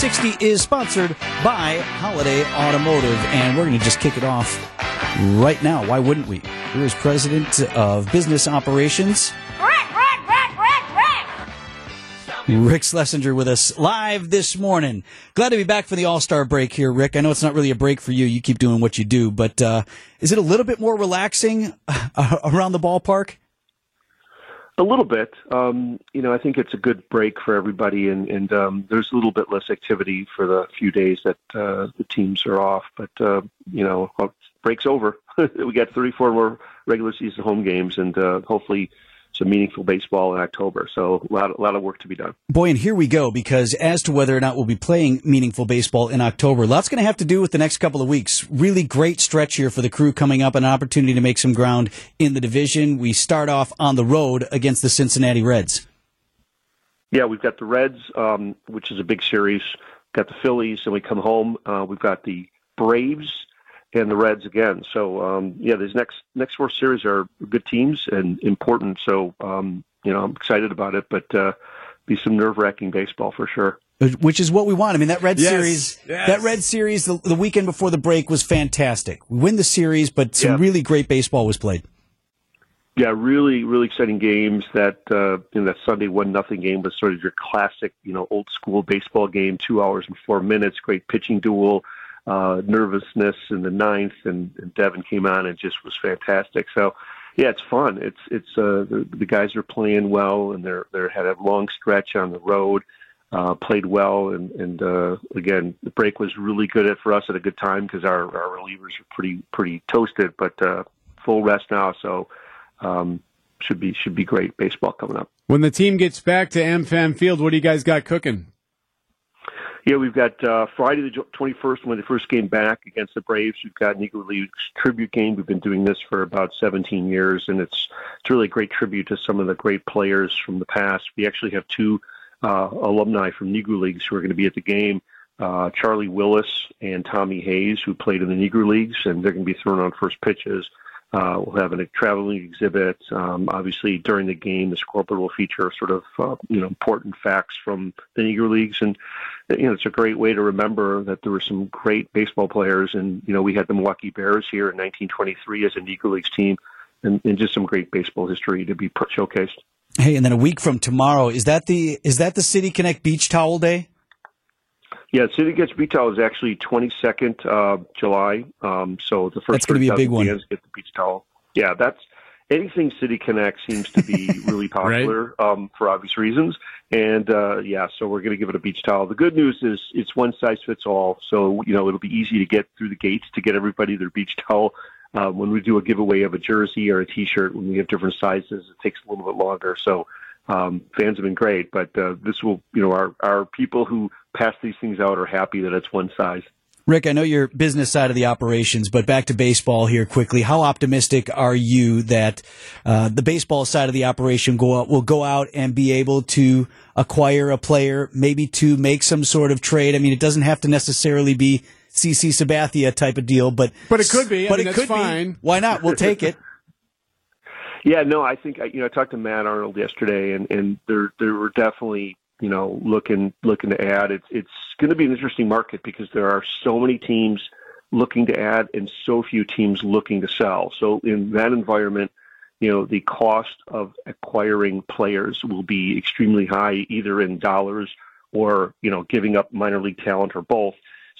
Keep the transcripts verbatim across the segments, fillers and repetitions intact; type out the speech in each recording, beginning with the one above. three sixty is sponsored by Holiday Automotive, and we're going to just kick it off right now. Why wouldn't we? Here is President of Business Operations, Rick, Rick, Rick, Rick, Rick. Rick Schlesinger with us live this morning. Glad to be back for the All-Star break here, Rick. I know it's not really a break for you. You keep doing what you do, but uh, is it a little bit more relaxing uh, around the ballpark? A little bit. Um, you know, I think it's a good break for everybody, and, and um, there's a little bit less activity for the few days that uh, the teams are off. But, uh, you know, break's over. We got thirty-four more regular season home games, and uh, hopefully some meaningful baseball in October. So a lot, a lot of work to be done. Boy, and here we go, because as to whether or not we'll be playing meaningful baseball in October, lots going to have to do with the next couple of weeks. Really great stretch here for the Crew coming up, an opportunity to make some ground in the division. We start off on the road against the Cincinnati Reds. Yeah, we've got the Reds, um, which is a big series. We've got the Phillies, and we come home. Uh, we've got the Braves and the Reds again. So, um, yeah, these next next four series are good teams and important. So, um, you know, I'm excited about it, but uh, be some nerve-wracking baseball for sure. Which is what we want. I mean, that Red yes, series, yes. that Red series, the, the weekend before the break was fantastic. We win the series, but some yeah. really great baseball was played. Yeah, really, really exciting games. That uh, you know, that Sunday one nothing game was sort of your classic, you know, old school baseball game. Two hours and four minutes. Great pitching duel. Uh, nervousness in the ninth, and, and Devin came on and just was fantastic. So, yeah, it's fun. It's it's uh, the, the guys are playing well, and they're they had a long stretch on the road, uh, played well, and and uh, again, the break was really good for us at a good time because our, our relievers are pretty pretty toasted, but uh, full rest now, so um, should be should be great baseball coming up. When the team gets back to Am Fam Field, what do you guys got cooking? Yeah, we've got uh, Friday the twenty-first, when they first came back against the Braves. We've got Negro Leagues tribute game. We've been doing this for about seventeen years, and it's it's really a great tribute to some of the great players from the past. We actually have two uh, alumni from Negro Leagues who are going to be at the game, uh, Charlie Willis and Tommy Hayes, who played in the Negro Leagues, and they're going to be throwing on first pitches. Uh, we'll have a traveling exhibit. Um, obviously, during the game, the scoreboard will feature sort of uh, you know important facts from the Negro Leagues, and you know it's a great way to remember that there were some great baseball players. And you know we had the Milwaukee Bears here in nineteen twenty-three as a Negro Leagues team, and, and just some great baseball history to be showcased. Hey, and then a week from tomorrow, is that the is that the City Connect Beach Towel Day? Yeah, City Connect Beach Towel is actually twenty-second uh, July. Um, so the first that's going to be a big one. Get the beach towel. Yeah, that's anything City Connect seems to be really popular right? um, for obvious reasons. And uh, yeah, so we're going to give it a beach towel. The good news is it's one size fits all. So you know it'll be easy to get through the gates to get everybody their beach towel. Uh, when we do a giveaway of a jersey or a T-shirt, when we have different sizes, it takes a little bit longer. So. Um, fans have been great, but uh, this will, you know, our, our people who pass these things out are happy that it's one size. Rick, I know your business side of the operations, but back to baseball here quickly. How optimistic are you that uh, the baseball side of the operation go out, will go out and be able to acquire a player, maybe to make some sort of trade? I mean, it doesn't have to necessarily be C C. Sabathia type of deal, but but it could be. I but mean, it that's could fine. Be. Why not? We'll take it. Yeah, no, I think, you know, I talked to Matt Arnold yesterday, and, and they're, they were definitely, you know, looking looking to add. It's, it's going to be an interesting market because there are so many teams looking to add and so few teams looking to sell. So in that environment, you know, the cost of acquiring players will be extremely high, either in dollars or, you know, giving up minor league talent or both.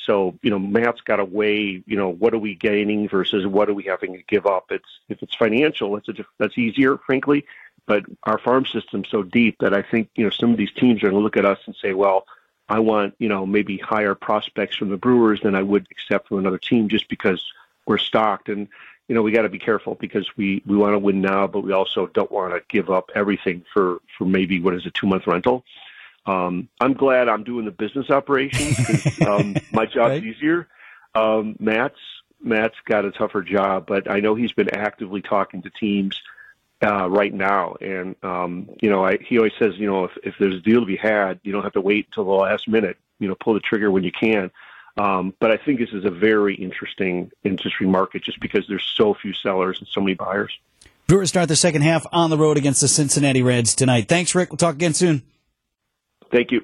So, you know, Matt's got to weigh, you know, what are we gaining versus what are we having to give up? It's if it's financial, it's a, that's easier, frankly. But our farm system's so deep that I think, you know, some of these teams are going to look at us and say, well, I want, you know, maybe higher prospects from the Brewers than I would accept from another team just because we're stocked. And, you know, we got to be careful because we, we want to win now, but we also don't want to give up everything for, for maybe, what is it, two-month rental. Um, I'm glad I'm doing the business operations because um, my job's right? easier. Um, Matt's Matt's got a tougher job, but I know he's been actively talking to teams uh, right now. And um, you know, I, he always says, you know, if, if there's a deal to be had, you don't have to wait until the last minute. You know, pull the trigger when you can. Um, but I think this is a very interesting industry market just because there's so few sellers and so many buyers. Brewers start the second half on the road against the Cincinnati Reds tonight. Thanks, Rick. We'll talk again soon. Thank you.